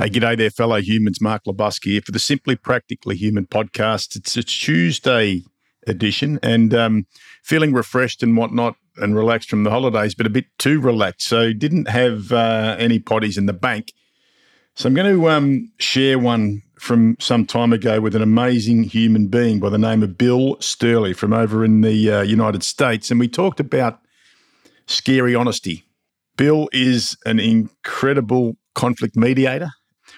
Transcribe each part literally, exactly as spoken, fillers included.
Hey, g'day there, fellow humans. Mark Labusque here for the Simply Practically Human podcast. It's a Tuesday edition and um, feeling refreshed and whatnot and relaxed from the holidays, but a bit too relaxed. So didn't have uh, any potties in the bank. So I'm going to um, share one from some time ago with an amazing human being by the name of Bill Stierle from over in the uh, United States. And we talked about scary honesty. Bill is an incredible conflict mediator.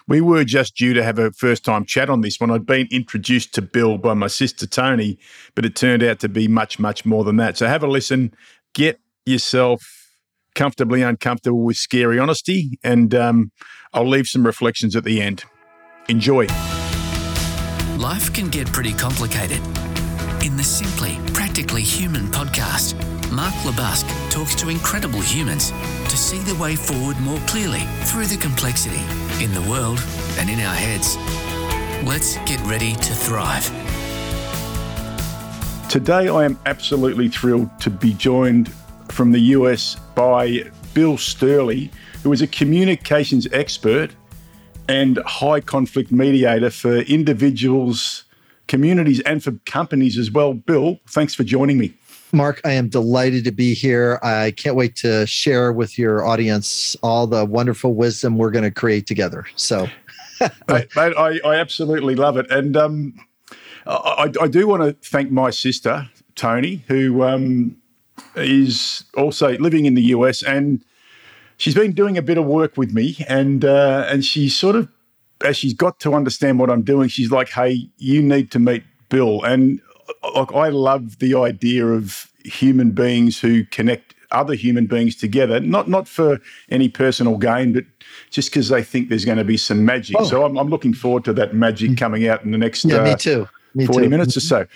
We were just due to have a first-time chat on this one. I'd been introduced to Bill by my sister, Toni, but it turned out to be much, much more than that. So have a listen. Get yourself comfortably uncomfortable with scary honesty, and um, I'll leave some reflections at the end. Enjoy. Life can get pretty complicated. In the Simply Practically Human podcast, Mark Labusque talks to incredible humans to see the way forward more clearly through the complexity in the world and in our heads. Let's get ready to thrive. Today, I am absolutely thrilled to be joined from the U S by Bill Stierle, who is a communications expert and high conflict mediator for individuals, communities, and for companies as well. Bill, thanks for joining me. Mark, I am delighted to be here. I can't wait to share with your audience all the wonderful wisdom we're going to create together. So, mate, mate, I, I absolutely love it. And um, I, I do want to thank my sister, Toni, who um, is also living in the U S, and she's been doing a bit of work with me, and uh, and she sort of, as she's got to understand what I'm doing, she's like, hey, you need to meet Bill. And like, I love the idea of human beings who connect other human beings together, not not for any personal gain, but just because they think there's going to be some magic. Oh. So I'm, I'm looking forward to that magic coming out in the next yeah, uh, me too. Me forty too. Minutes or so.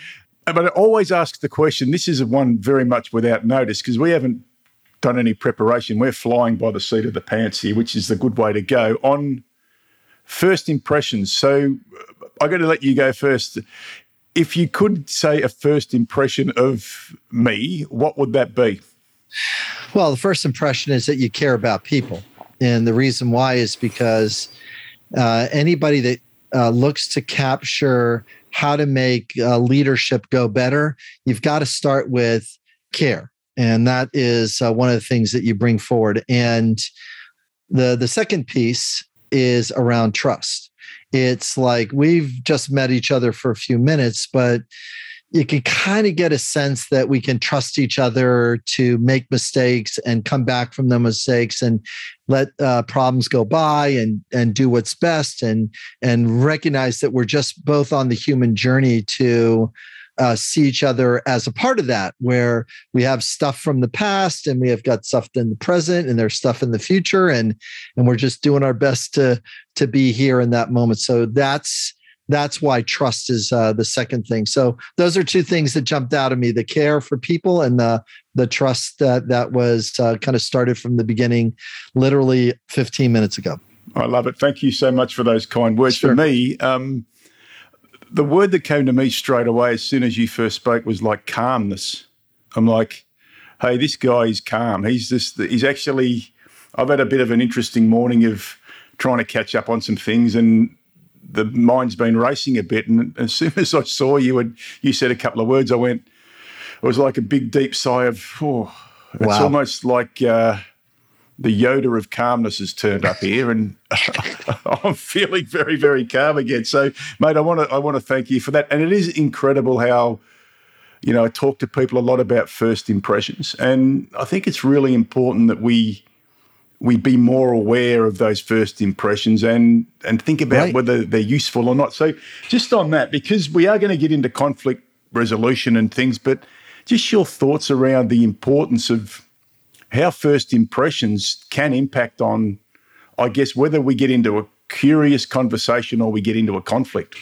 But I always ask the question, this is one very much without notice, because we haven't done any preparation. We're flying by the seat of the pants here, which is the good way to go, on first impressions. So I'm going to let you go first. If you could say a first impression of me, what would that be? Well, the first impression is that you care about people. And the reason why is because uh, anybody that uh, looks to capture how to make uh, leadership go better, you've got to start with care. And that is uh, one of the things that you bring forward. And the the second piece is around trust. It's like we've just met each other for a few minutes, but you can kind of get a sense that we can trust each other to make mistakes and come back from the mistakes and let uh, problems go by and and do what's best and and recognize that we're just both on the human journey to Uh, see each other as a part of that, where we have stuff from the past and we have got stuff in the present and there's stuff in the future, and and we're just doing our best to to be here in that moment. So that's that's why trust is uh, the second thing. So those are two things that jumped out at me: the care for people and the the trust that that was uh, kind of started from the beginning, literally fifteen minutes ago. I love it. Thank you so much for those kind words. Sure. For me, Um... the word that came to me straight away as soon as you first spoke was like calmness. I'm like, hey, this guy is calm. He's just, he's actually, I've had a bit of an interesting morning of trying to catch up on some things and the mind's been racing a bit. And as soon as I saw you and you said a couple of words, I went, it was like a big deep sigh of, oh, it's wow. Almost like uh, the Yoda of calmness has turned up here, and I'm feeling very, very calm again. So, mate, I want to I want to thank you for that. And it is incredible how, you know, I talk to people a lot about first impressions, and I think it's really important that we we be more aware of those first impressions and and think about right. whether they're useful or not. So, just on that, because we are going to get into conflict resolution and things, but just your thoughts around the importance of how first impressions can impact on, I guess, whether we get into a curious conversation or we get into a conflict.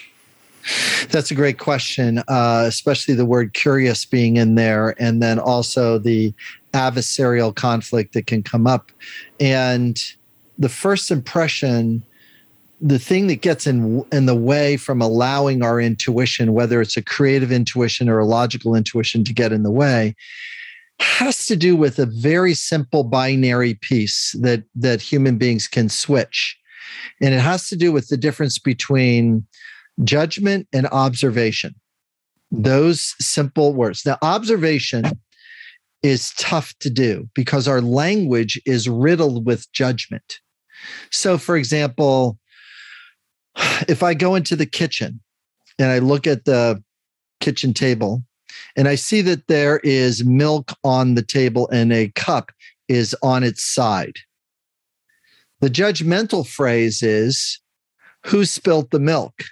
That's a great question, uh, especially the word curious being in there, and then also the adversarial conflict that can come up. And the first impression, the thing that gets in in the way from allowing our intuition, whether it's a creative intuition or a logical intuition to get in the way, has to do with a very simple binary piece that that human beings can switch. And it has to do with the difference between judgment and observation. Those simple words. Now, observation is tough to do because our language is riddled with judgment. So, for example, if I go into the kitchen and I look at the kitchen table and I see that there is milk on the table and a cup is on its side, the judgmental phrase is, who spilt the milk?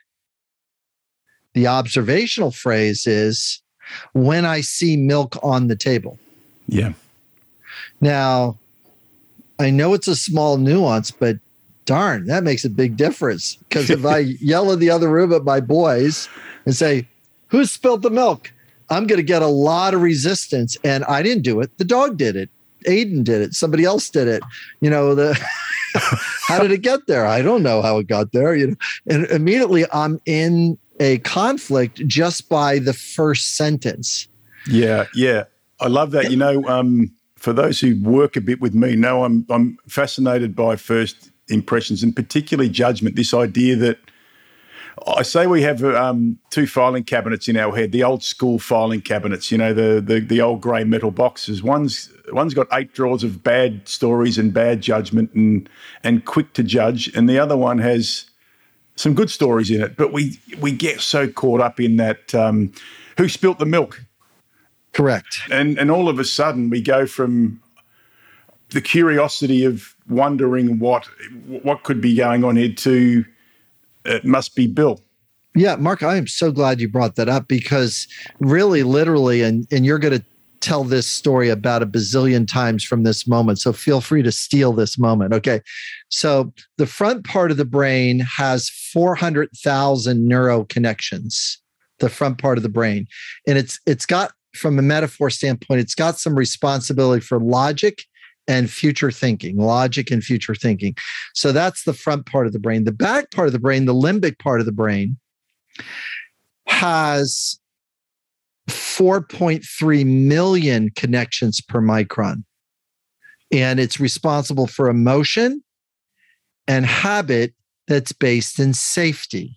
The observational phrase is, when I see milk on the table. Yeah. Now, I know it's a small nuance, but darn, that makes a big difference. Because if I yell in the other room at my boys and say, who spilled the milk? I'm going to get a lot of resistance. And I didn't do it. The dog did it. Aiden did it. Somebody else did it. You know, the how did it get there? I don't know how it got there. You know, and immediately I'm in a conflict just by the first sentence. Yeah, yeah. I love that. You know, um, for those who work a bit with me, know I'm I'm fascinated by first impressions and particularly judgment, this idea that I say we have um, two filing cabinets in our head, the old school filing cabinets, you know, the the, the old grey metal boxes. One's one's got eight drawers of bad stories and bad judgment and and quick to judge, and the other one has some good stories in it. But we we get so caught up in that um, who spilt the milk. Correct. And and all of a sudden we go from the curiosity of wondering what what could be going on here to it must be Bill. Yeah, Mark, I am so glad you brought that up because really, literally, and, and you're going to tell this story about a bazillion times from this moment. So feel free to steal this moment. Okay. So the front part of the brain has four hundred thousand neuro connections, the front part of the brain. And it's it's got, from a metaphor standpoint, it's got some responsibility for logic and future thinking, logic and future thinking. So that's the front part of the brain. The back part of the brain, the limbic part of the brain, has four point three million connections per micron. And it's responsible for emotion and habit that's based in safety.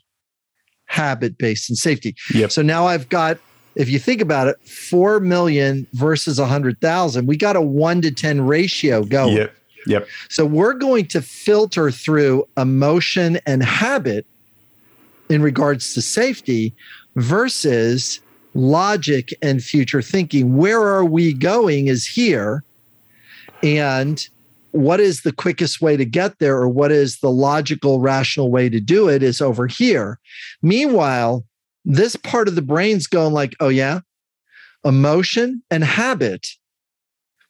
Habit based in safety. Yep. So now I've got, if you think about it, four million versus one hundred thousand, we got a one to ten ratio going. Yep. Yep. So we're going to filter through emotion and habit in regards to safety versus logic and future thinking. Where are we going is here. And what is the quickest way to get there, or what is the logical, rational way to do it is over here. Meanwhile, this part of the brain's going like, oh yeah, emotion and habit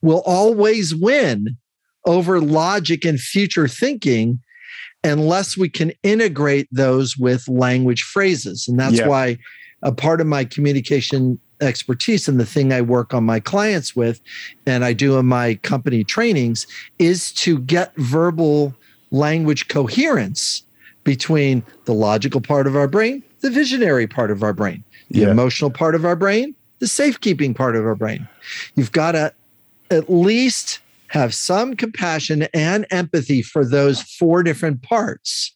will always win over logic and future thinking unless we can integrate those with language phrases. And that's yeah. why a part of my communication expertise and the thing I work on my clients with and I do in my company trainings is to get verbal language coherence between the logical part of our brain, the visionary part of our brain, the yeah. emotional part of our brain, the safekeeping part of our brain. You've got to at least have some compassion and empathy for those four different parts.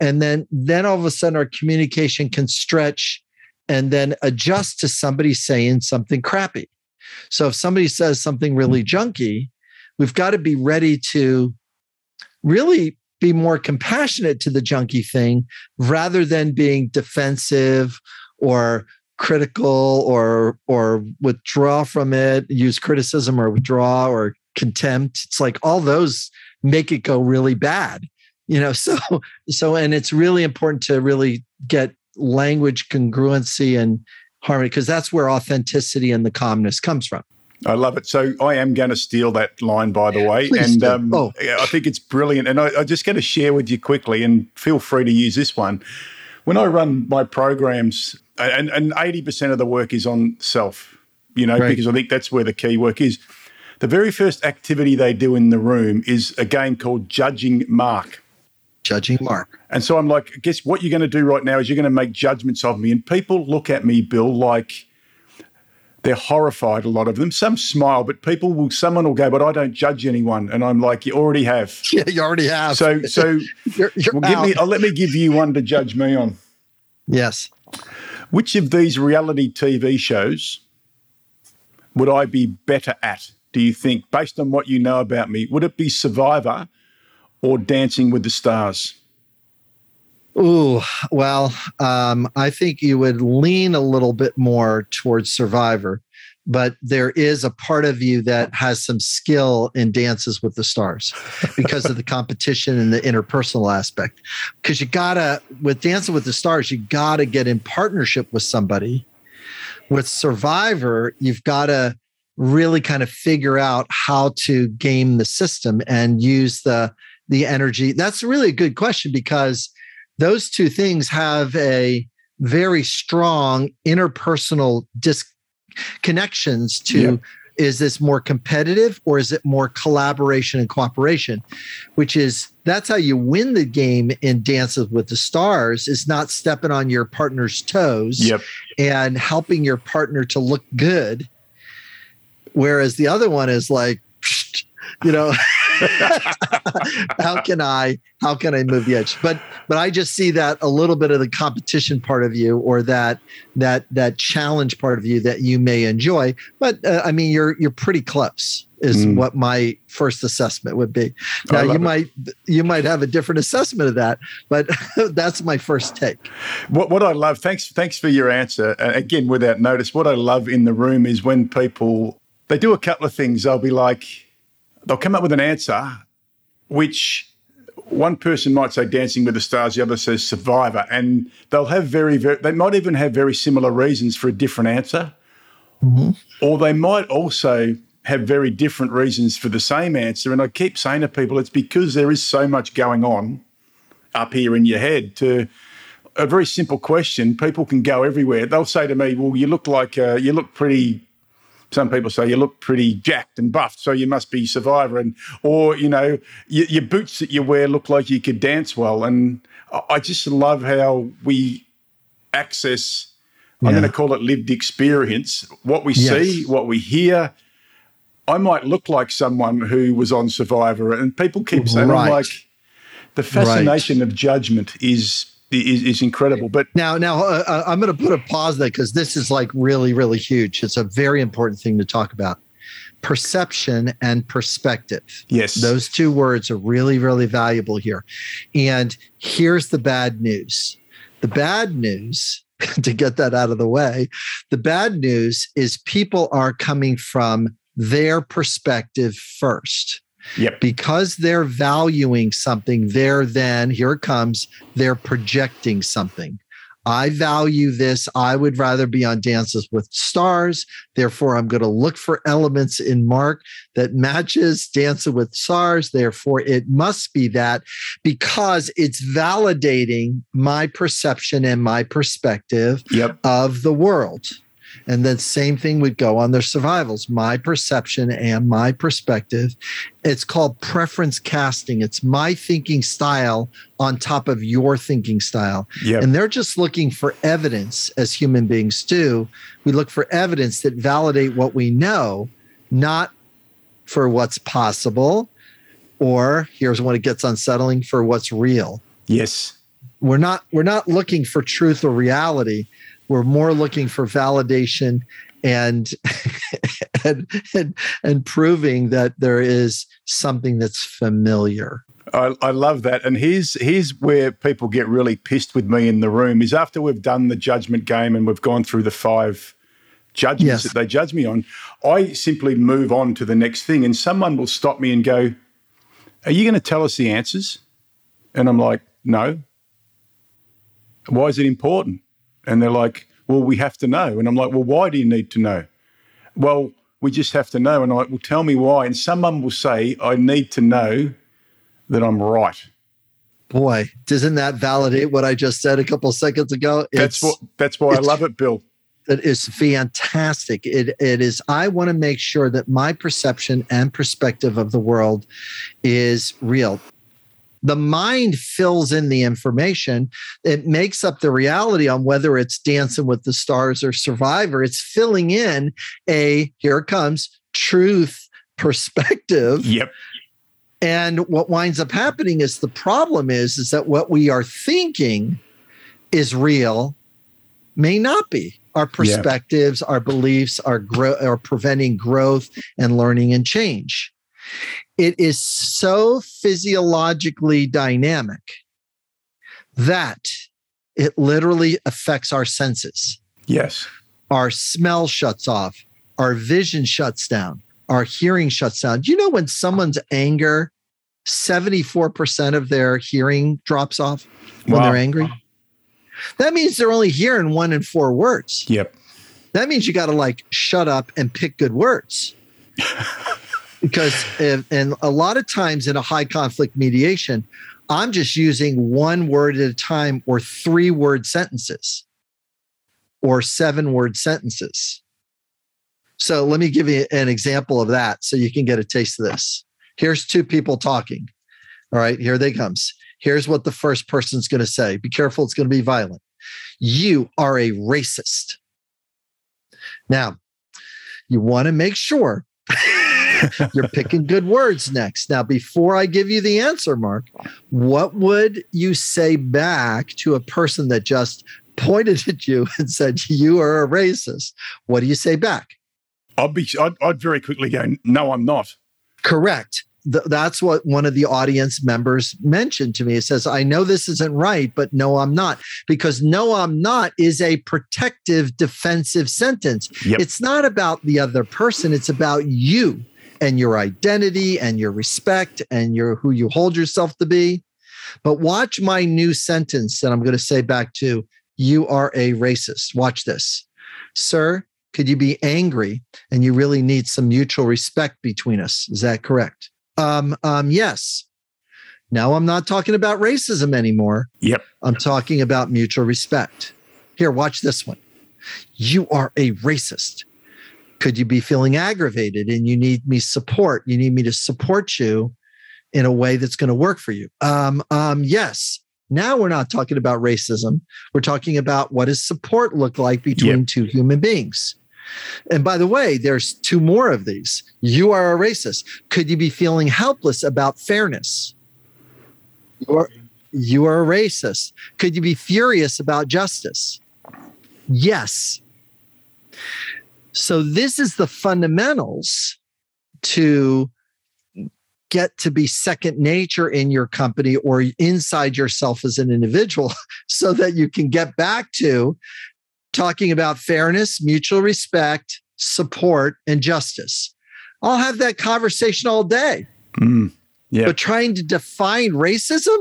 And then, then all of a sudden our communication can stretch and then adjust to somebody saying something crappy. So if somebody says something really junky, we've got to be ready to really be more compassionate to the junky thing rather than being defensive or critical or or withdraw from it, use criticism or withdraw or contempt. It's like all those make it go really bad. You know, so so and it's really important to really get language congruency and harmony because that's where authenticity and the calmness comes from. I love it. So I am going to steal that line, by the way. Please and um, oh. I think it's brilliant. And I, I'm just going to share with you quickly, and feel free to use this one. When I run my programs, and, and eighty percent of the work is on self, you know, right. because I think that's where the key work is. The very first activity they do in the room is a game called Judging Mark. Judging Mark. And so I'm like, guess what you're going to do right now is you're going to make judgments of me. And people look at me, Bill, like... They're horrified, a lot of them. Some smile, but people will, someone will go, but I don't judge anyone. And I'm like, you already have. Yeah, you already have. So so you're, you're well, give me, oh, let me give you one to judge me on. Yes. Which of these reality T V shows would I be better at, do you think, based on what you know about me? Would it be Survivor or Dancing with the Stars? Ooh, well, um, I think you would lean a little bit more towards Survivor, but there is a part of you that has some skill in Dances with the Stars because of the competition and the interpersonal aspect. Because you gotta, with Dancing with the Stars, you gotta get in partnership with somebody. With Survivor, you've gotta really kind of figure out how to game the system and use the the energy. That's really a good question because those two things have a very strong interpersonal dis- connections to, yep. Is this more competitive or is it more collaboration and cooperation? Which is, that's how you win the game in Dances with the Stars, is not stepping on your partner's toes, yep. And helping your partner to look good. Whereas the other one is like, you know... how can I, how can I move the edge? But, but I just see that a little bit of the competition part of you, or that, that, that challenge part of you that you may enjoy. But uh, I mean, you're, you're pretty close is mm. what my first assessment would be. Now you it. might, you might have a different assessment of that, but that's my first take. What, what I love, thanks, thanks for your answer. Uh, again, without notice, what I love in the room is when people, they do a couple of things. I'll be like, they'll come up with an answer, which one person might say Dancing with the Stars, the other says Survivor, and they'll have very, very, they might even have very similar reasons for a different answer, mm-hmm. or they might also have very different reasons for the same answer. And I keep saying to people, it's because there is so much going on up here in your head to a very simple question. People can go everywhere. They'll say to me, well, you look like, uh, you look pretty... Some people say you look pretty jacked and buffed, so you must be Survivor. And, or, you know, your, your boots that you wear look like you could dance well. And I just love how we access, yeah. I'm going to call it lived experience, what we yes. see, what we hear. I might look like someone who was on Survivor. And people keep saying, right. I'm like, the fascination right. of judgment is... Is, is incredible. But now, now uh, I'm going to put a pause there because this is like really, really huge. It's a very important thing to talk about. Perception and perspective. Yes. Those two words are really, really valuable here. And here's the bad news. The bad news, to get that out of the way, the bad news is people are coming from their perspective first. Yep. Because they're valuing something, they're then, here it comes, they're projecting something. I value this. I would rather be on Dances with Stars. Therefore, I'm going to look for elements in Mark that matches Dancing with Stars. Therefore, it must be that because it's validating my perception and my perspective yep. of the world. And then same thing would go on their survivals, my perception and my perspective. It's called preference casting. It's my thinking style on top of your thinking style. Yep. And they're just looking for evidence, as human beings do. We look for evidence that validate what we know, not for what's possible, or here's when it gets unsettling, for what's real. Yes. We're not, we're not looking for truth or reality. We're more looking for validation and, and and and proving that there is something that's familiar. I, I love that. And here's here's where people get really pissed with me in the room is after we've done the judgment game and we've gone through the five judgments yes. that they judge me on, I simply move on to the next thing. And someone will stop me and go, are you going to tell us the answers? And I'm like, no. Why is it important? And they're like, well, we have to know. And I'm like, well, why do you need to know? Well, we just have to know. And I'm like, well, tell me why. And someone will say, I need to know that I'm right. Boy, doesn't that validate what I just said a couple of seconds ago? It's, that's what, that's why I love it, Bill. It is fantastic. It It is, I want to make sure that my perception and perspective of the world is real. The mind fills in the information. It makes up the reality on whether it's Dancing with the Stars or Survivor. It's filling in a, here it comes, truth perspective. Yep. And what winds up happening is the problem is, is that what we are thinking is real may not be. Our perspectives, yeah. our beliefs are, gro- are preventing growth and learning and change. It is so physiologically dynamic that it literally affects our senses. Yes. Our smell shuts off. Our vision shuts down. Our hearing shuts down. Do you know when someone's anger, seventy-four percent of their hearing drops off when wow. they're angry? That means they're only hearing one in four words. Yep. That means you got to like shut up and pick good words. Because, if, and a lot of times in a high conflict mediation, I'm just using one word at a time or three word sentences or seven word sentences. So let me give you an example of that so you can get a taste of this. Here's two people talking. All right, here they comes. Here's what the first person's going to say. Be careful, it's going to be violent. You are a racist. Now, you want to make sure you're picking good words next. Now, before I give you the answer, Mark, what would you say back to a person that just pointed at you and said, you are a racist? What do you say back? I'd, be, I'd, I'd very quickly go, no, I'm not. Correct. Th- that's what one of the audience members mentioned to me. It says, I know this isn't right, but no, I'm not. Because no, I'm not is a protective, defensive sentence. Yep. It's not about the other person. It's about you and your identity and your respect and your who you hold yourself to be. But watch my new sentence that I'm going to say back to, you are a racist. Watch this. Sir, could you be angry? And you really need some mutual respect between us. Is that correct? Um, um, yes. Now I'm not talking about racism anymore. Yep. I'm talking about mutual respect. Here, watch this one. You are a racist. Could you be feeling aggravated and you need me support? You need me to support you in a way that's going to work for you. Um, um, yes. Now we're not talking about racism. We're talking about what does support look like between yep. two human beings. And by the way, there's two more of these. You are a racist. Could you be feeling helpless about fairness? You are, you are a racist. Could you be furious about justice? Yes. So this is the fundamentals to get to be second nature in your company or inside yourself as an individual so that you can get back to talking about fairness, mutual respect, support, and justice. I'll have that conversation all day. Mm, yeah. But trying to define racism,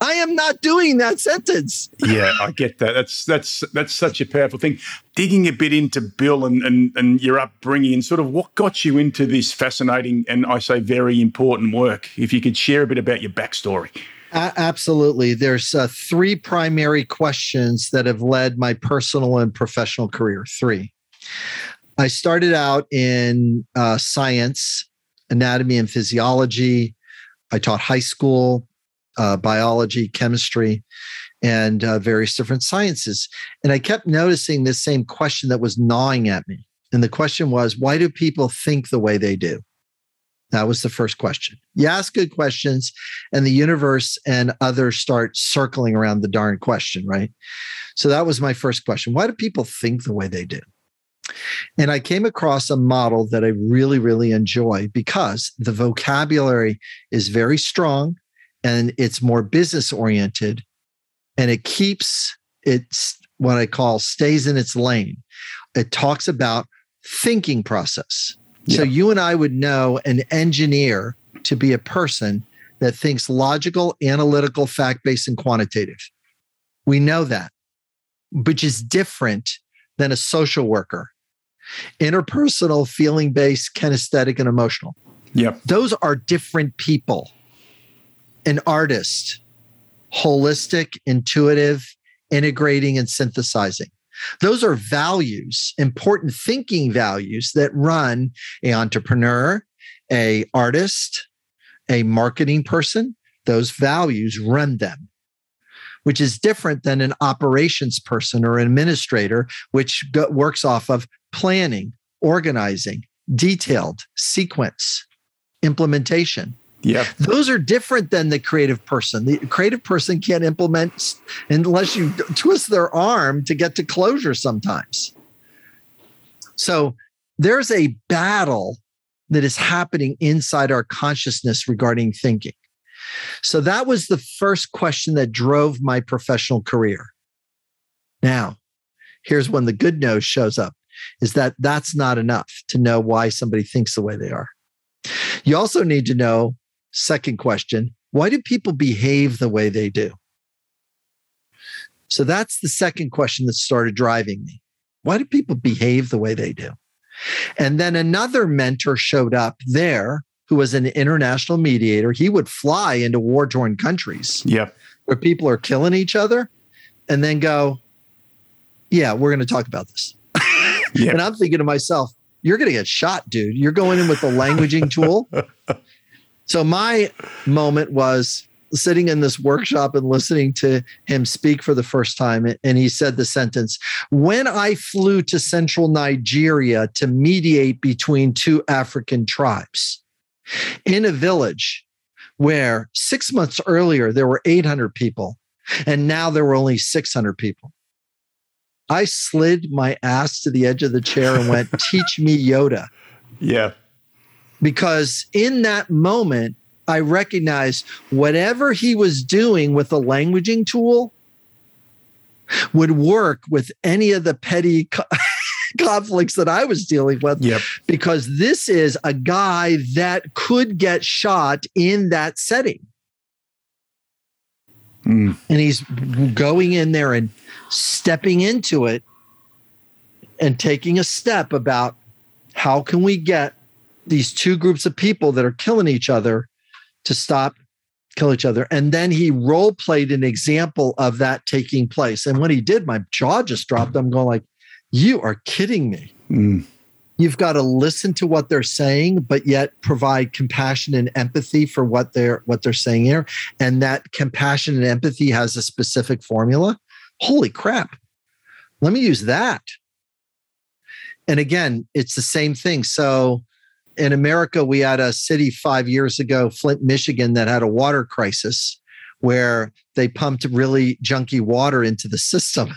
I am not doing that sentence. Yeah, I get that. That's that's that's such a powerful thing. Digging a bit into Bill and, and, and your upbringing and sort of what got you into this fascinating and I say very important work, if you could share a bit about your backstory. Absolutely. There's uh, three primary questions that have led my personal and professional career. Three. I started out in uh, science, anatomy and physiology. I taught high school, uh, biology, chemistry, and uh, various different sciences. And I kept noticing this same question that was gnawing at me. And the question was, why do people think the way they do? That was the first question. You ask good questions and the universe and others start circling around the darn question, right? So that was my first question. Why do people think the way they do? And I came across a model that I really, really enjoy because the vocabulary is very strong and it's more business oriented and it keeps its what I call stays in its lane. It talks about thinking process. So yeah. you and I would know an engineer to be a person that thinks logical, analytical, fact-based, and quantitative. We know that, which is different than a social worker. Interpersonal, feeling-based, kinesthetic, and emotional. Yep. Those are different people. An artist, holistic, intuitive, integrating, and synthesizing. Those are values, important thinking values that run an entrepreneur, an artist, a marketing person, those values, run them, which is different than an operations person or an administrator, which go- works off of planning, organizing, detailed, sequence, implementation. Yeah, those are different than the creative person. The creative person can't implement unless you twist their arm to get to closure sometimes. So there's a battle that is happening inside our consciousness regarding thinking. So that was the first question that drove my professional career. Now, here's when the good news shows up, is that that's not enough to know why somebody thinks the way they are. You also need to know, second question, why do people behave the way they do? So that's the second question that started driving me. Why do people behave the way they do? And then another mentor showed up there who was an international mediator. He would fly into war-torn countries yeah. where people are killing each other and then go, yeah, we're going to talk about this. yeah. And I'm thinking to myself, you're going to get shot, dude. You're going in with a languaging tool. So my moment was sitting in this workshop and listening to him speak for the first time. And he said the sentence, when I flew to central Nigeria to mediate between two African tribes in a village where six months earlier, there were eight hundred people and now there were only six hundred people. I slid my ass to the edge of the chair and went, teach me Yoda. Yeah. Because in that moment, I recognized whatever he was doing with a languaging tool would work with any of the petty co- conflicts that I was dealing with. Yep. Because this is a guy that could get shot in that setting. Mm. And he's going in there and stepping into it and taking a step about how can we get these two groups of people that are killing each other to stop, kill each other. And then he role played an example of that taking place. And when he did, my jaw just dropped. I'm going like, you are kidding me. Mm. You've got to listen to what they're saying, but yet provide compassion and empathy for what they're what they're saying here. And that compassion and empathy has a specific formula. Holy crap. Let me use that. And again, it's the same thing. So in America, we had a city five years ago, Flint, Michigan, that had a water crisis where they pumped really junky water into the system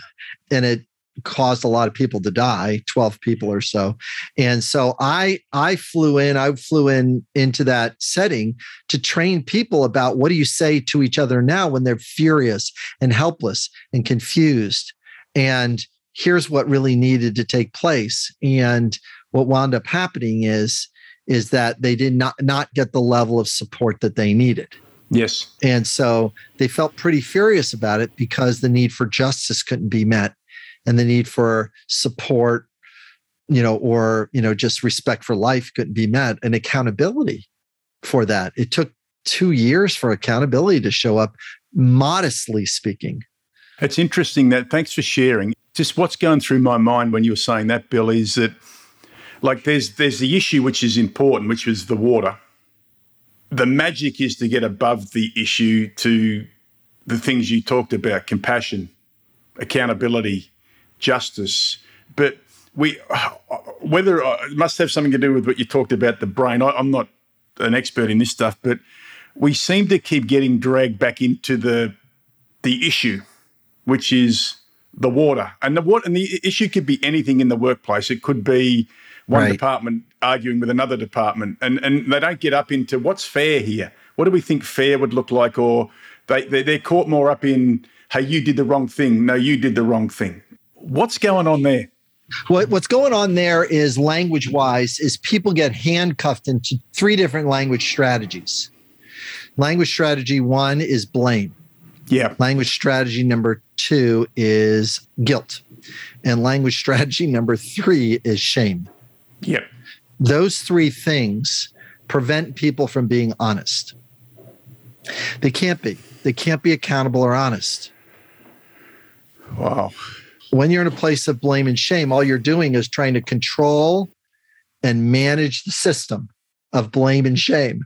and it caused a lot of people to die, twelve people or so. And so I I flew in, I flew in into that setting to train people about what do you say to each other now when they're furious and helpless and confused. And here's what really needed to take place. And what wound up happening is is that they did not, not get the level of support that they needed. Yes. And so they felt pretty furious about it because the need for justice couldn't be met. And the need for support, you know, or, you know, just respect for life couldn't be met, and accountability for that. It took two years for accountability to show up, modestly speaking. It's interesting that, thanks for sharing. Just what's going through my mind when you were saying that, Bill, is that like there's there's the issue which is important, which is the water. The magic is to get above the issue to the things you talked about, compassion, accountability, justice, but we whether it must have something to do with what you talked about, the brain. I, I'm not an expert in this stuff, but we seem to keep getting dragged back into the the issue, which is the water. And the water, and the issue could be anything in the workplace. It could be one right. department arguing with another department, and and they don't get up into what's fair here. What do we think fair would look like? Or they, they they're caught more up in, hey, you did the wrong thing. No, you did the wrong thing. What's going on there? What, what's going on there is, language-wise, is people get handcuffed into three different language strategies. Language strategy one is blame. Yeah. Language strategy number two is guilt. And language strategy number three is shame. Yep. Those three things prevent people from being honest. They can't be. They can't be accountable or honest. Wow. When you're in a place of blame and shame, all you're doing is trying to control and manage the system of blame and shame.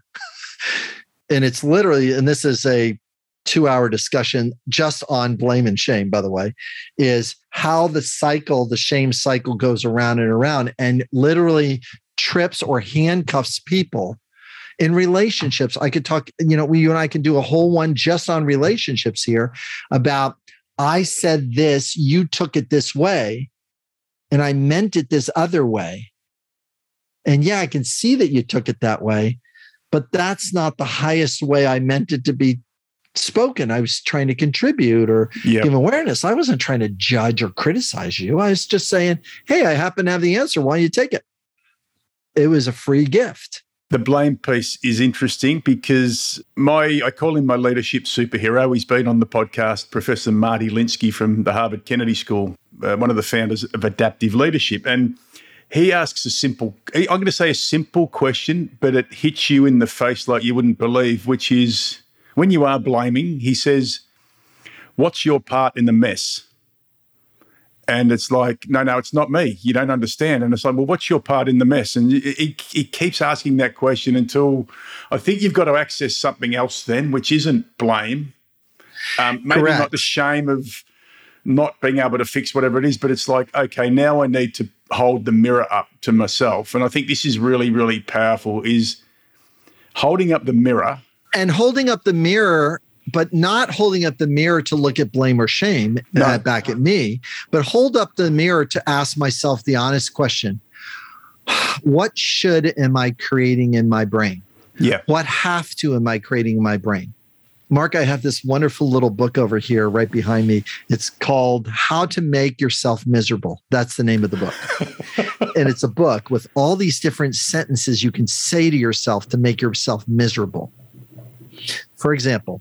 And it's literally, and this is a two-hour discussion just on blame and shame, by the way, is how the cycle, the shame cycle goes around and around and literally trips or handcuffs people in relationships. I could talk, you know, we, you and I can do a whole one just on relationships here about, I said this, you took it this way, and I meant it this other way. And yeah, I can see that you took it that way, but that's not the highest way I meant it to be spoken. I was trying to contribute or yep. give awareness. I wasn't trying to judge or criticize you. I was just saying, hey, I happen to have the answer. Why don't you take it? It was a free gift. The blame piece is interesting because my, I call him my leadership superhero. He's been on the podcast, Professor Marty Linsky from the Harvard Kennedy School, uh, one of the founders of adaptive leadership. And he asks a simple, I'm going to say a simple question, but it hits you in the face like you wouldn't believe, which is when you are blaming, he says, what's your part in the mess? And it's like, no, no, it's not me. You don't understand. And it's like, well, what's your part in the mess? And it, it keeps asking that question until I think you've got to access something else then, which isn't blame. Um, maybe Correct. Not the shame of not being able to fix whatever it is, but it's like, okay, now I need to hold the mirror up to myself. And I think this is really, really powerful, is holding up the mirror. And holding up the mirror, but not holding up the mirror to look at blame or shame no. uh, back at me, but hold up the mirror to ask myself the honest question. What should am I creating in my brain? Yeah. What have to am I creating in my brain? Mark, I have this wonderful little book over here right behind me. It's called How to Make Yourself Miserable. That's the name of the book. And it's a book with all these different sentences you can say to yourself to make yourself miserable. For example,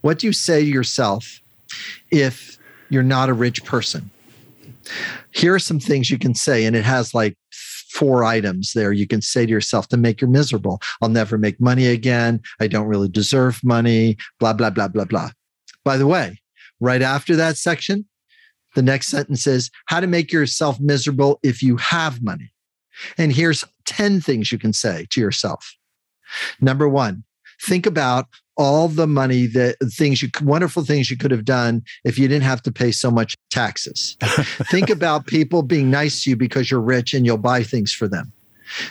what do you say to yourself if you're not a rich person? Here are some things you can say, and it has like four items there you can say to yourself to make you miserable. I'll never make money again. I don't really deserve money, blah, blah, blah, blah, blah. By the way, right after that section, the next sentence is how to make yourself miserable if you have money. And here's ten things you can say to yourself. Number one, think about all the money that things you wonderful things you could have done if you didn't have to pay so much taxes. Think about people being nice to you because you're rich and you'll buy things for them.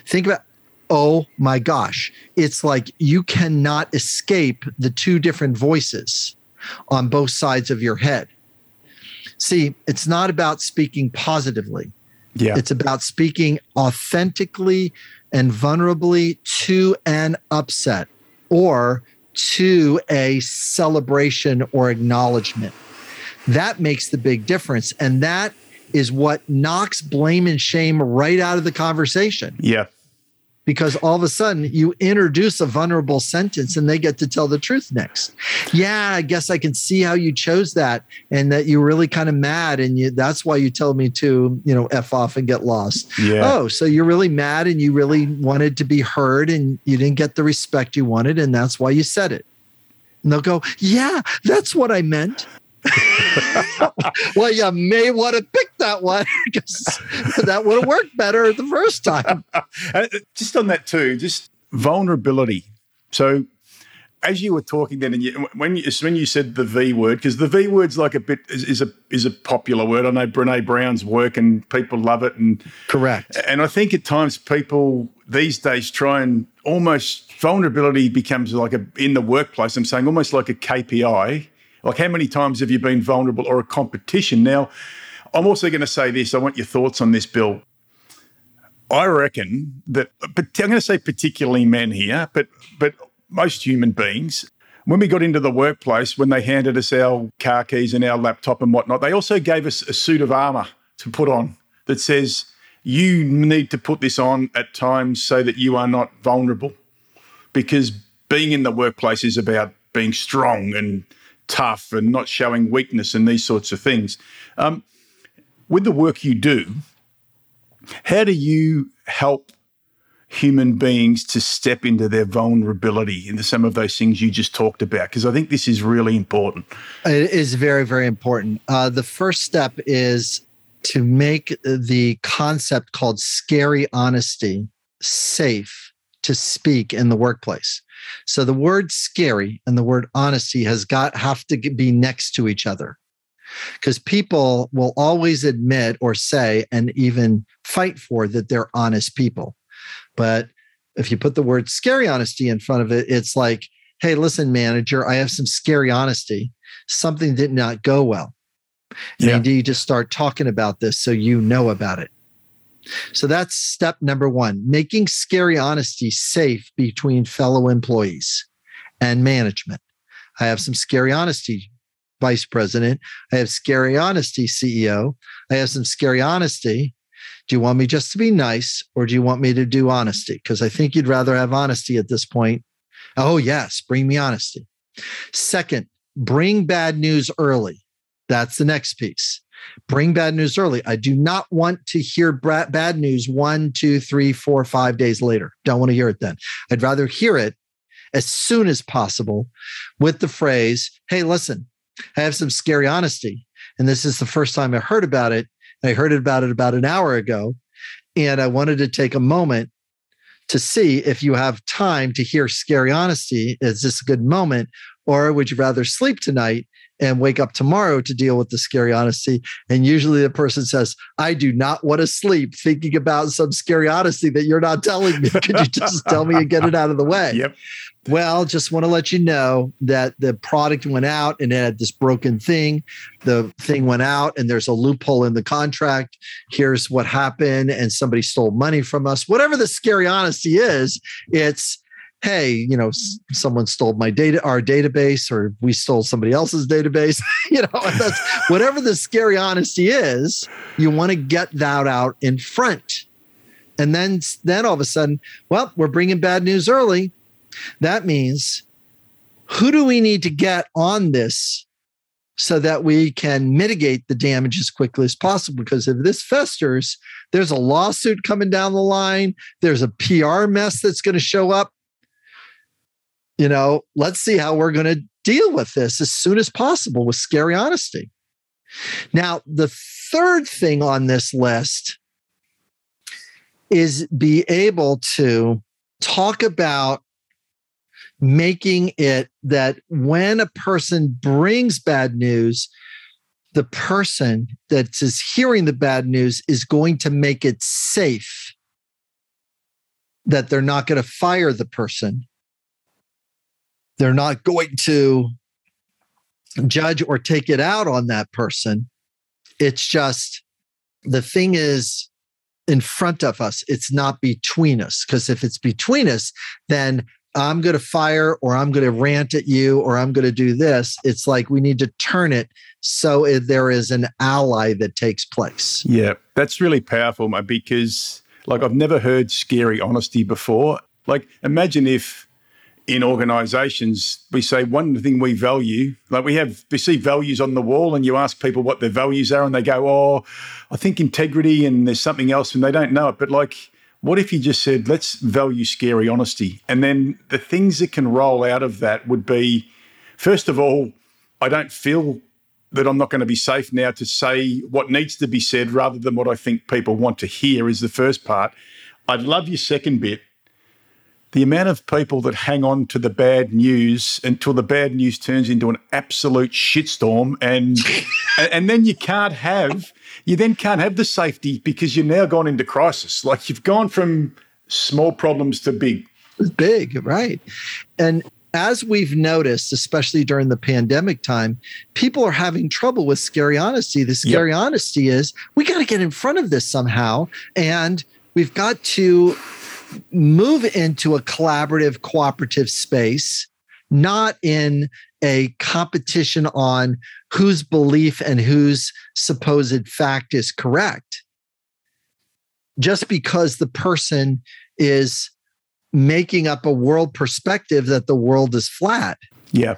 Think about, oh my gosh, it's like you cannot escape the two different voices on both sides of your head. See, it's not about speaking positively. Yeah. It's about speaking authentically and vulnerably to an upset or to a celebration or acknowledgement. That makes the big difference. And that is what knocks blame and shame right out of the conversation. Yeah. Because all of a sudden you introduce a vulnerable sentence and they get to tell the truth next. Yeah, I guess I can see how you chose that and that you're really kind of mad and you, that's why you told me to, you know, F off and get lost. Yeah. Oh, so you're really mad and you really wanted to be heard and you didn't get the respect you wanted and that's why you said it. And they'll go, yeah, that's what I meant. Well, you may want to pick that one because that would have worked better the first time. Just on that too, just vulnerability. So as you were talking then, and you, when, you, when you said the V word, because the V word's like a bit, is, is a is a popular word. I know Brene Brown's work and people love it. And Correct. And I think at times people these days try and almost, vulnerability becomes like a, in the workplace, I'm saying almost like a K P I. Like how many times have you been vulnerable or a competition? Now, I'm also going to say this. I want your thoughts on this, Bill. I reckon that, but I'm going to say particularly men here, but but most human beings, when we got into the workplace, when they handed us our car keys and our laptop and whatnot, they also gave us a suit of armour to put on that says, you need to put this on at times so that you are not vulnerable. Because being in the workplace is about being strong and tough and not showing weakness and these sorts of things. Um, with the work you do, how do you help human beings to step into their vulnerability, into some of those things you just talked about? Because I think this is really important. It is very, very important. Uh, the first step is to make the concept called scary honesty safe to speak in the workplace. So the word scary and the word honesty has got have to be next to each other, because people will always admit or say and even fight for that they're honest people. But if you put the word scary honesty in front of it, it's like, hey, listen, manager, I have some scary honesty. Something did not go well. Yeah. And you just start talking about this so you know about it. So that's step number one, making scary honesty safe between fellow employees and management. I have some scary honesty, vice president. I have scary honesty, C E O. I have some scary honesty. Do you want me just to be nice, or do you want me to do honesty? Because I think you'd rather have honesty at this point. Oh, yes, bring me honesty. Second, bring bad news early. That's the next piece. Bring bad news early. I do not want to hear bad news one, two, three, four, five days later. Don't want to hear it then. I'd rather hear it as soon as possible with the phrase, hey, listen, I have some scary honesty. And this is the first time I heard about it. I heard about it about an hour ago. And I wanted to take a moment to see if you have time to hear scary honesty. Is this a good moment? Or would you rather sleep tonight and wake up tomorrow to deal with the scary honesty? And usually the person says, I do not want to sleep thinking about some scary honesty that you're not telling me. Could you just tell me and get it out of the way? Yep. Well, just want to let you know that the product went out and it had this broken thing. The thing went out and there's a loophole in the contract. Here's what happened. And somebody stole money from us. Whatever the scary honesty is, it's, hey, you know, someone stole my data, our database, or we stole somebody else's database. You know, that's whatever the scary honesty is, you want to get that out in front. And then, then all of a sudden, well, we're bringing bad news early. That means who do we need to get on this so that we can mitigate the damage as quickly as possible? Because if this festers, there's a lawsuit coming down the line. There's a P R mess that's going to show up. You know, let's see how we're going to deal with this as soon as possible with scary honesty. Now, the third thing on this list is be able to talk about making it that when a person brings bad news, the person that is hearing the bad news is going to make it safe, that they're not going to fire the person. They're not going to judge or take it out on that person. It's just the thing is in front of us. It's not between us. Because if it's between us, then I'm going to fire or I'm going to rant at you or I'm going to do this. It's like we need to turn it so there is an ally that takes place. Yeah, that's really powerful, mate, because like I've never heard scary honesty before. Like imagine if in organizations, we say one thing we value, like we have, we see values on the wall and you ask people what their values are and they go, oh, I think integrity and there's something else and they don't know it. But like, what if you just said, let's value scary honesty? And then the things that can roll out of that would be, first of all, I don't feel that I'm not going to be safe now to say what needs to be said rather than what I think people want to hear is the first part. I'd love your second bit. The amount of people that hang on to the bad news until the bad news turns into an absolute shitstorm, and and then you can't have you then can't have the safety because you've now gone into crisis. Like you've gone from small problems to big. Big, right? And as we've noticed, especially during the pandemic time, people are having trouble with scary honesty. The scary yep. honesty is we got to get in front of this somehow, and we've got to move into a collaborative, cooperative space, not in a competition on whose belief and whose supposed fact is correct. Just because the person is making up a world perspective that the world is flat. Yeah.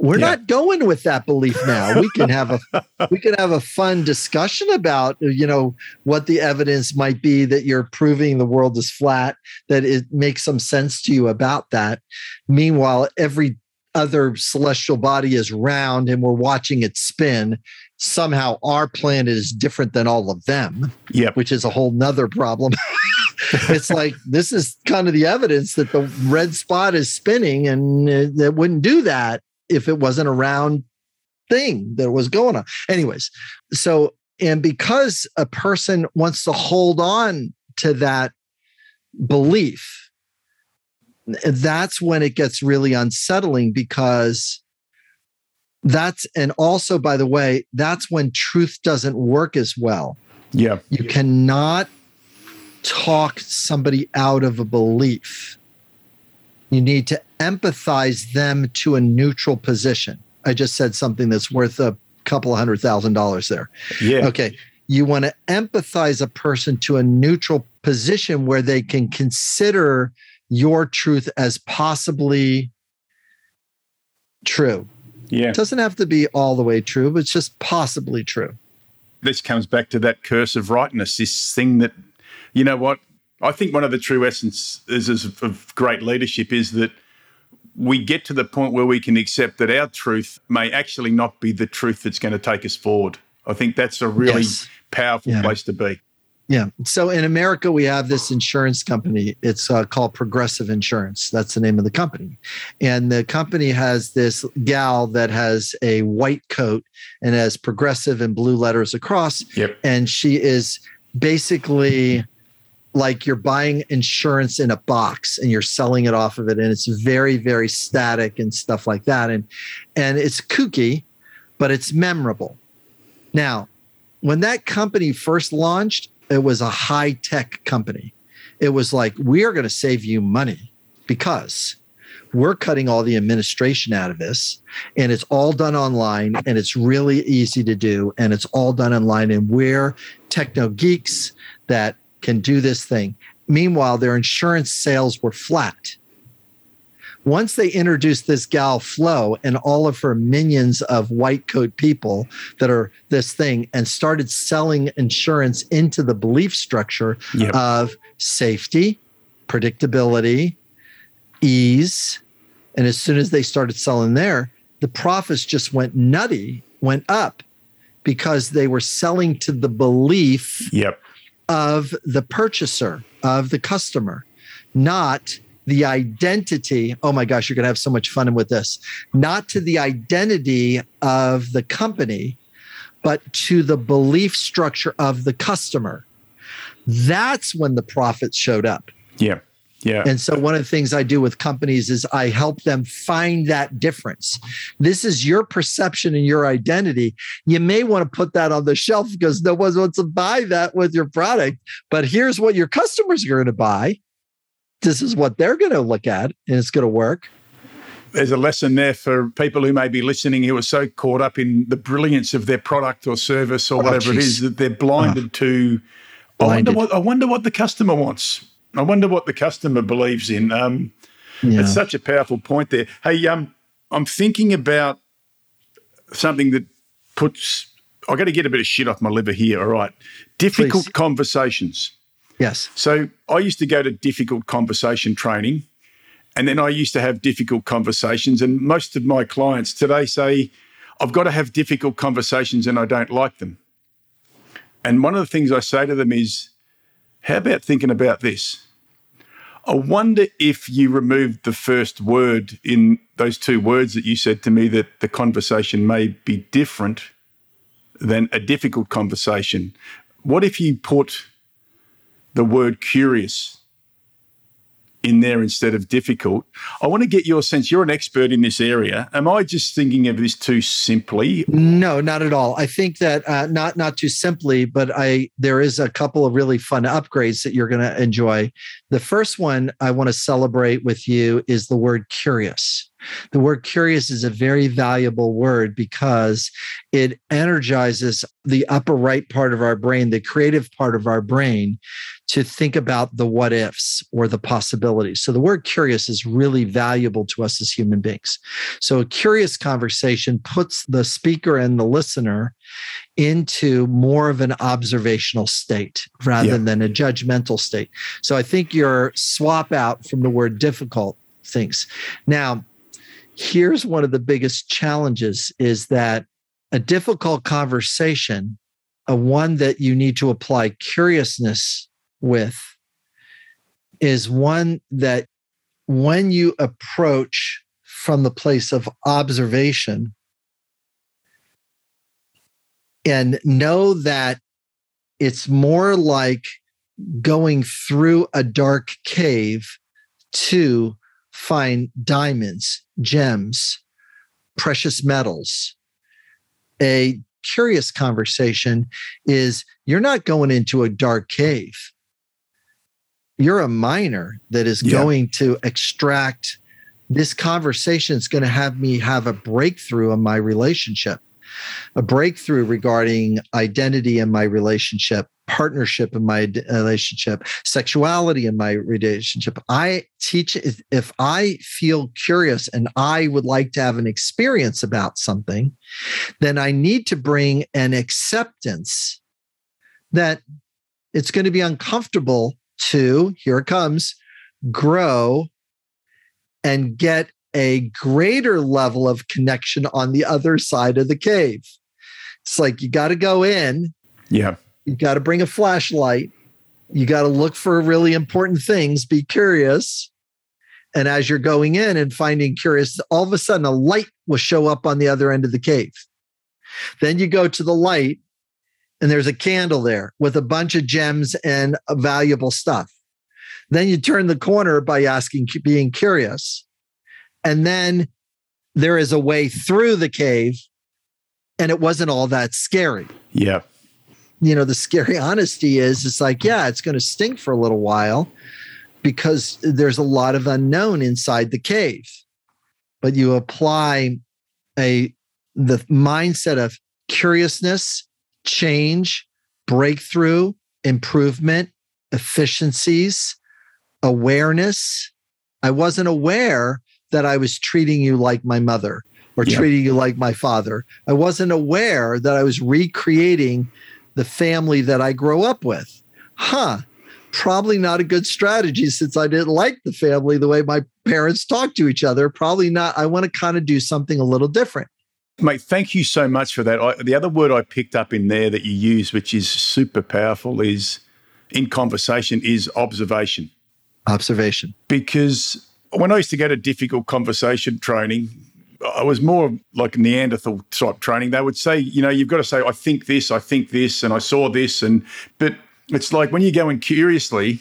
We're yeah. not going with that belief now. We can have a we can have a fun discussion about, you know, what the evidence might be that you're proving the world is flat, that it makes some sense to you about that. Meanwhile, every other celestial body is round and we're watching it spin. Somehow our planet is different than all of them, yep. which is a whole nother problem. it's like, this is kind of the evidence that the red spot is spinning, and it, it wouldn't do that if it wasn't a round thing that was going on. Anyways, so, and because a person wants to hold on to that belief, that's when it gets really unsettling, because that's, and also, by the way, that's when truth doesn't work as well. Yeah. You yeah. cannot talk somebody out of a belief. You need to empathize them to a neutral position. I just said something that's worth a couple of hundred thousand dollars there. Yeah. Okay. You want to empathize a person to a neutral position where they can consider your truth as possibly true. Yeah. It doesn't have to be all the way true, but it's just possibly true. This comes back to that curse of rightness, this thing that, you know what, I think one of the true essences of great leadership is that we get to the point where we can accept that our truth may actually not be the truth that's going to take us forward. I think that's a really yes. powerful yeah. place to be. Yeah. So in America, we have this insurance company. It's uh, called Progressive Insurance. That's the name of the company. And the company has this gal that has a white coat and has progressive in blue letters across. Yep. And she is basically like you're buying insurance in a box and you're selling it off of it. And it's very, very static and stuff like that. And, and it's kooky, but it's memorable. Now, when that company first launched, it was a high-tech company. It was like, we are going to save you money because we're cutting all the administration out of this, and it's all done online, and it's really easy to do, and it's all done online, and we're techno geeks that can do this thing. Meanwhile, their insurance sales were flat. Once they introduced this gal Flo and all of her minions of white coat people that are this thing, and started selling insurance into the belief structure yep. of safety, predictability, ease. And as soon as they started selling there, the profits just went nutty, went up, because they were selling to the belief yep. of the purchaser, of the customer, not the identity. Oh my gosh, you're going to have so much fun with this. Not to the identity of the company, but to the belief structure of the customer. That's when the profits showed up. Yeah. Yeah. And so one of the things I do with companies is I help them find that difference. This is your perception and your identity. You may want to put that on the shelf because no one wants to buy that with your product, but here's what your customers are going to buy. This is what they're going to look at, and it's going to work. There's a lesson there for people who may be listening who are so caught up in the brilliance of their product or service or oh, whatever geez. it is that they're blinded oh. to, blinded. I, wonder what, I wonder what the customer wants. I wonder what the customer believes in. Um, yeah. It's such a powerful point there. Hey, um, I'm thinking about something that puts – I've got to get a bit of shit off my liver here, all right? Difficult Please. conversations. Yes. So I used to go to difficult conversation training, and then I used to have difficult conversations. And most of my clients today say, I've got to have difficult conversations and I don't like them. And one of the things I say to them is, how about thinking about this? I wonder if you removed the first word in those two words that you said to me, that the conversation may be different than a difficult conversation. What if you put the word curious in there instead of difficult? I want to get your sense. You're an expert in this area. Am I just thinking of this too simply? No, not at all. I think that uh, not not too simply, but I there is a couple of really fun upgrades that you're going to enjoy. The first one I want to celebrate with you is the word curious. The word curious is a very valuable word because it energizes the upper right part of our brain, the creative part of our brain, to think about the what ifs or the possibilities. So the word curious is really valuable to us as human beings. So a curious conversation puts the speaker and the listener into more of an observational state rather yeah. than a judgmental state. So I think your swap out from the word difficult things. Now, here's one of the biggest challenges is that a difficult conversation, a one that you need to apply curiousness with, is one that when you approach from the place of observation and know that it's more like going through a dark cave to find diamonds, gems, precious metals. A curious conversation is you're not going into a dark cave. You're a miner that is yeah. going to extract. This conversation is going to have me have a breakthrough in my relationship, a breakthrough regarding identity in my relationship, partnership in my relationship, sexuality in my relationship. I teach, if I feel curious and I would like to have an experience about something, then I need to bring an acceptance that it's going to be uncomfortable to, here it comes, grow and get a greater level of connection on the other side of the cave. It's like, you got to go in. Yeah. You got to bring a flashlight. You got to look for really important things, be curious. And as you're going in and finding curious, all of a sudden a light will show up on the other end of the cave. Then you go to the light and there's a candle there with a bunch of gems and valuable stuff. Then you turn the corner by asking, being curious. And then there is a way through the cave, and it wasn't all that scary. Yeah. You know, the scary honesty is, it's like, yeah, it's going to stink for a little while because there's a lot of unknown inside the cave. But you apply a the mindset of curiousness, change, breakthrough, improvement, efficiencies, awareness. I wasn't aware that I was treating you like my mother or yeah. treating you like my father. I wasn't aware that I was recreating the family that I grow up with. Huh, probably not a good strategy since I didn't like the family, the way my parents talk to each other. Probably not. I want to kind of do something a little different. Mate, thank you so much for that. I, the other word I picked up in there that you use, which is super powerful, is in conversation is observation. Observation. Because when I used to go to difficult conversation training, I was more like Neanderthal type training. They would say, you know, you've got to say, I think this, I think this, and I saw this. And but it's like when you go in curiously,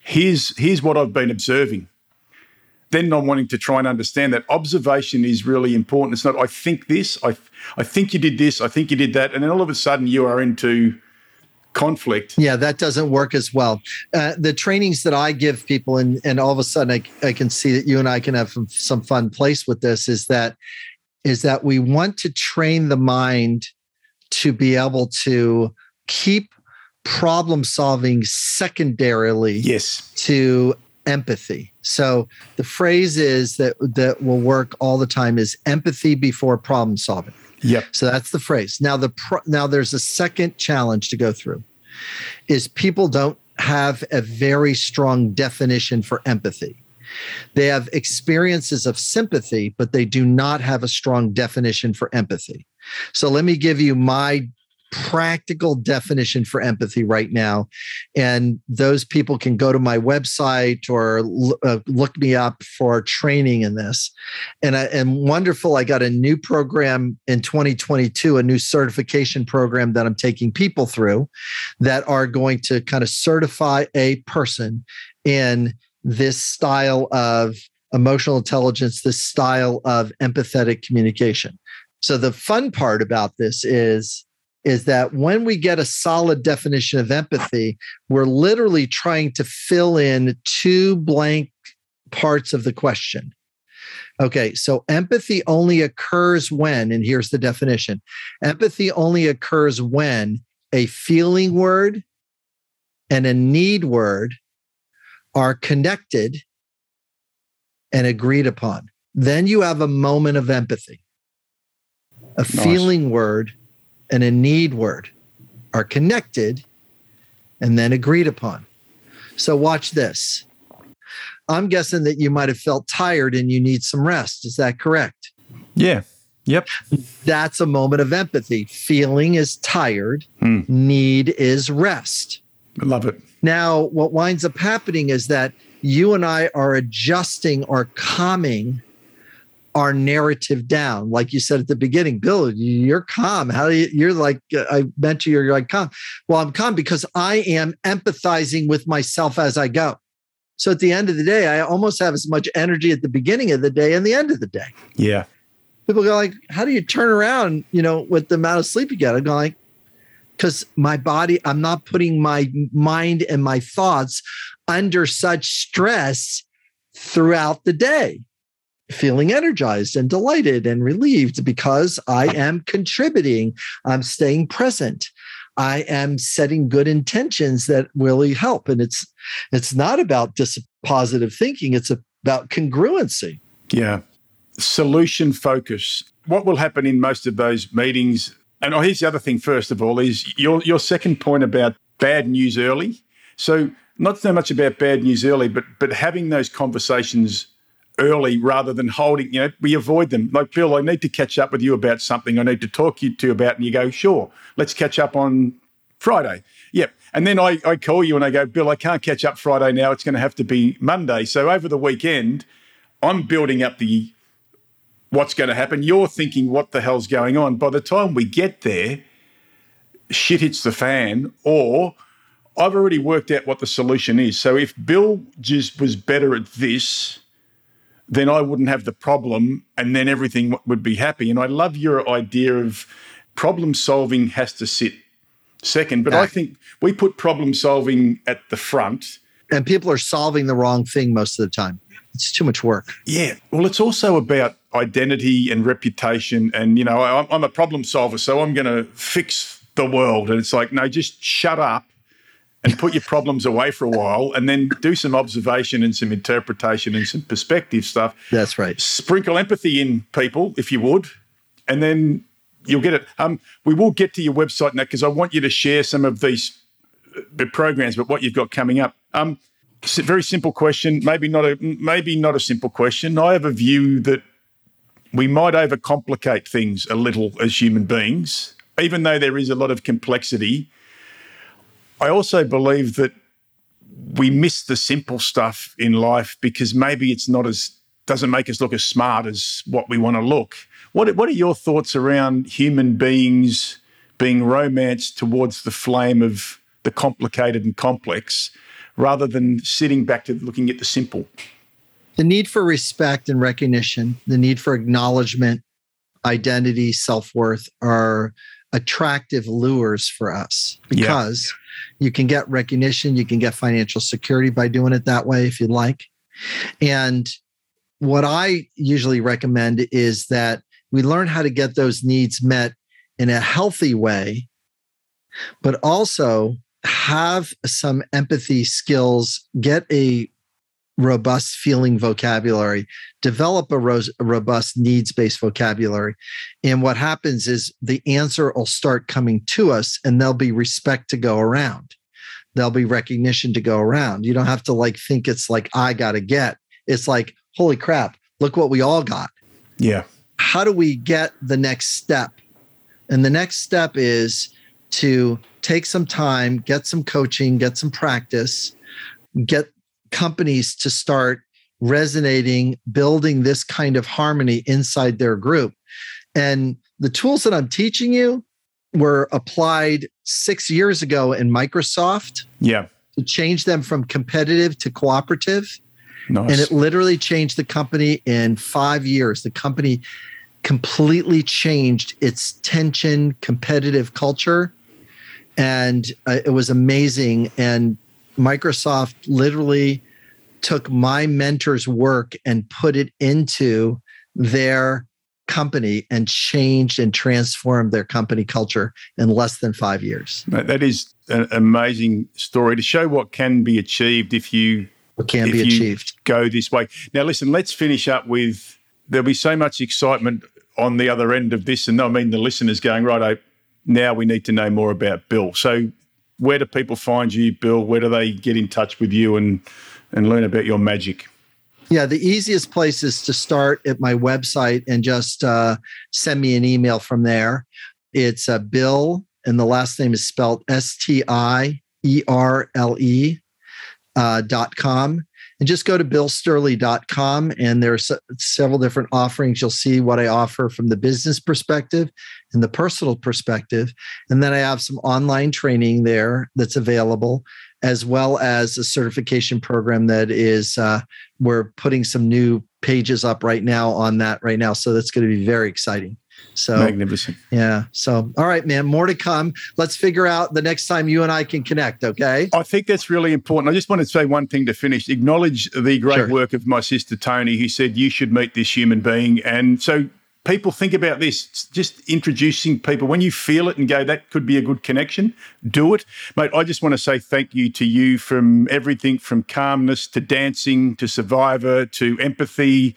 here's, here's what I've been observing. Then I'm wanting to try and understand that observation is really important. It's not, I think this, I, I think you did this, I think you did that. And then all of a sudden you are into conflict. Yeah, that doesn't work as well. Uh, the trainings that I give people, and, and all of a sudden I, I can see that you and I can have some, some fun place with this, is that is that we want to train the mind to be able to keep problem solving secondarily yes. to empathy. So the phrase is that that will work all the time is empathy before problem solving. Yep. So that's the phrase. Now the pro- now there's a second challenge to go through is people don't have a very strong definition for empathy. They have experiences of sympathy, but they do not have a strong definition for empathy. So let me give you my practical definition for empathy right now. And those people can go to my website or l- uh, look me up for training in this. And I, and wonderful, I got a new program in twenty twenty-two, a new certification program that I'm taking people through that are going to kind of certify a person in this style of emotional intelligence, this style of empathetic communication. So the fun part about this is is that when we get a solid definition of empathy, we're literally trying to fill in two blank parts of the question. Okay, so empathy only occurs when, and here's the definition, empathy only occurs when a feeling word and a need word are connected and agreed upon. Then you have a moment of empathy. A nice. Feeling word and a need word are connected and then agreed upon. So watch this. I'm guessing that you might have felt tired and you need some rest. Is that correct? Yeah. Yep. That's a moment of empathy. Feeling is tired. Mm. Need is rest. I love it. Now, what winds up happening is that you and I are adjusting or calming our narrative down. Like you said at the beginning, Bill, you're calm. How do you, you're like, I meant to you, you're like calm. Well, I'm calm because I am empathizing with myself as I go. So at the end of the day, I almost have as much energy at the beginning of the day and the end of the day. Yeah. People go like, how do you turn around, you know, with the amount of sleep you get? I'm going like, because my body, I'm not putting my mind and my thoughts under such stress throughout the day, feeling energized and delighted and relieved because I am contributing. I'm staying present. I am setting good intentions that really help. And it's it's not about dis- positive thinking. It's about congruency. Yeah. Solution focus. What will happen in most of those meetings? And oh, here's the other thing, first of all, is your your second point about bad news early. So not so much about bad news early, but but having those conversations early rather than holding, you know, we avoid them. Like, Bill, I need to catch up with you about something I need to talk to you to about. And you go, sure, let's catch up on Friday. Yep. And then I, I call you and I go, Bill, I can't catch up Friday now. It's going to have to be Monday. So over the weekend, I'm building up the what's going to happen. You're thinking what the hell's going on. By the time we get there, shit hits the fan, or I've already worked out what the solution is. So if Bill just was better at this, then I wouldn't have the problem, and then everything would be happy. And I love your idea of problem solving has to sit second. But yeah. I think we put problem solving at the front. And people are solving the wrong thing most of the time. It's too much work. Yeah. Well, it's also about identity and reputation. And, you know, I'm, I'm a problem solver, so I'm going to fix the world. And it's like, no, just shut up and put your problems away for a while, and then do some observation and some interpretation and some perspective stuff. That's right. Sprinkle empathy in people, if you would, and then you'll get it. Um, we will get to your website now because I want you to share some of these the programs, but what you've got coming up. Um, it's a very simple question, maybe not a maybe not a simple question. I have a view that we might overcomplicate things a little as human beings, even though there is a lot of complexity. I also believe that we miss the simple stuff in life because maybe it's not as doesn't make us look as smart as what we want to look. What what are your thoughts around human beings being romanced towards the flame of the complicated and complex rather than sitting back to looking at the simple? The need for respect and recognition, the need for acknowledgement, identity, self-worth are attractive lures for us because yeah. you can get recognition, you can get financial security by doing it that way if you like. And what I usually recommend is that we learn how to get those needs met in a healthy way, but also have some empathy skills, get a robust feeling vocabulary, develop a ro- robust needs-based vocabulary. And what happens is the answer will start coming to us, and there'll be respect to go around. There'll be recognition to go around. You don't have to like think it's like, I got to get. It's like, holy crap, look what we all got. Yeah. How do we get the next step? And the next step is to take some time, get some coaching, get some practice, get companies to start resonating, building this kind of harmony inside their group. And the tools that I'm teaching you were applied six years ago in Microsoft. Yeah. To change them from competitive to cooperative. Nice. And it literally changed the company in five years. The company completely changed its tension, competitive culture. And uh, it was amazing. And Microsoft literally took my mentor's work and put it into their company and changed and transformed their company culture in less than five years. That is an amazing story to show what can be achieved if you, what can if be achieved. You go this way. Now, listen, let's finish up with, there'll be so much excitement on the other end of this. And I mean, the listeners going, right, now we need to know more about Bill. So where do people find you, Bill? Where do they get in touch with you and, and learn about your magic? Yeah, the easiest place is to start at my website and just uh, send me an email from there. It's uh, Bill, and the last name is spelled S T I E R L E uh, dot com. And just go to bill stierle dot com, and there are s- several different offerings. You'll see what I offer from the business perspective and the personal perspective. And then I have some online training there that's available, as well as a certification program that is, uh, we're putting some new pages up right now on that right now. So that's going to be very exciting. So magnificent. Yeah. So, all right, man, more to come. Let's figure out the next time you and I can connect. Okay. I think that's really important. I just want to say one thing to finish. Acknowledge the great sure. work of my sister, Toni, who said, you should meet this human being. And so people think about this, it's just introducing people. When you feel it and go, that could be a good connection, do it. Mate, I just want to say thank you to you from everything from calmness to dancing to Survivor to empathy.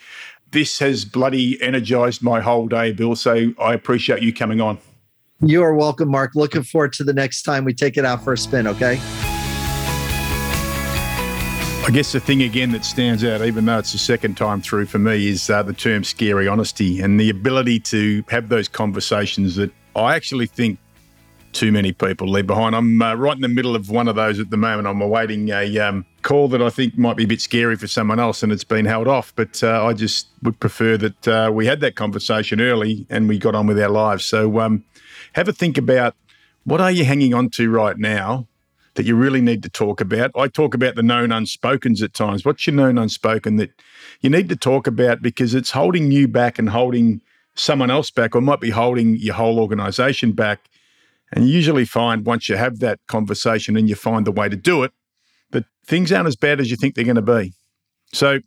This has bloody energized my whole day, Bill, so I appreciate you coming on. You are welcome, Mark. Looking forward to the next time we take it out for a spin, okay? I guess the thing again that stands out, even though it's the second time through for me, is uh, the term scary honesty and the ability to have those conversations that I actually think too many people leave behind. I'm uh, right in the middle of one of those at the moment. I'm awaiting a um, call that I think might be a bit scary for someone else, and it's been held off. But uh, I just would prefer that uh, we had that conversation early and we got on with our lives. So um, have a think about, what are you hanging on to right now that you really need to talk about? I talk about the known unspokens at times. What's your known unspoken that you need to talk about because it's holding you back and holding someone else back, or might be holding your whole organisation back? And you usually find once you have that conversation and you find the way to do it, that things aren't as bad as you think they're going to be. So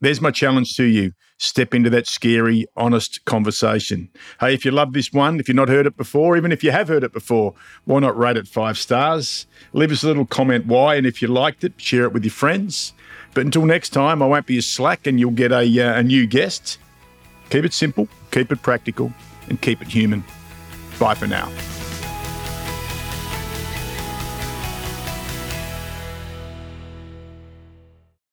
there's my challenge to you. Step into that scary, honest conversation. Hey, if you love this one, if you've not heard it before, even if you have heard it before, why not rate it five stars? Leave us a little comment why, and if you liked it, share it with your friends. But until next time, I won't be as slack and you'll get a, uh, a new guest. Keep it simple, keep it practical, and keep it human. Bye for now.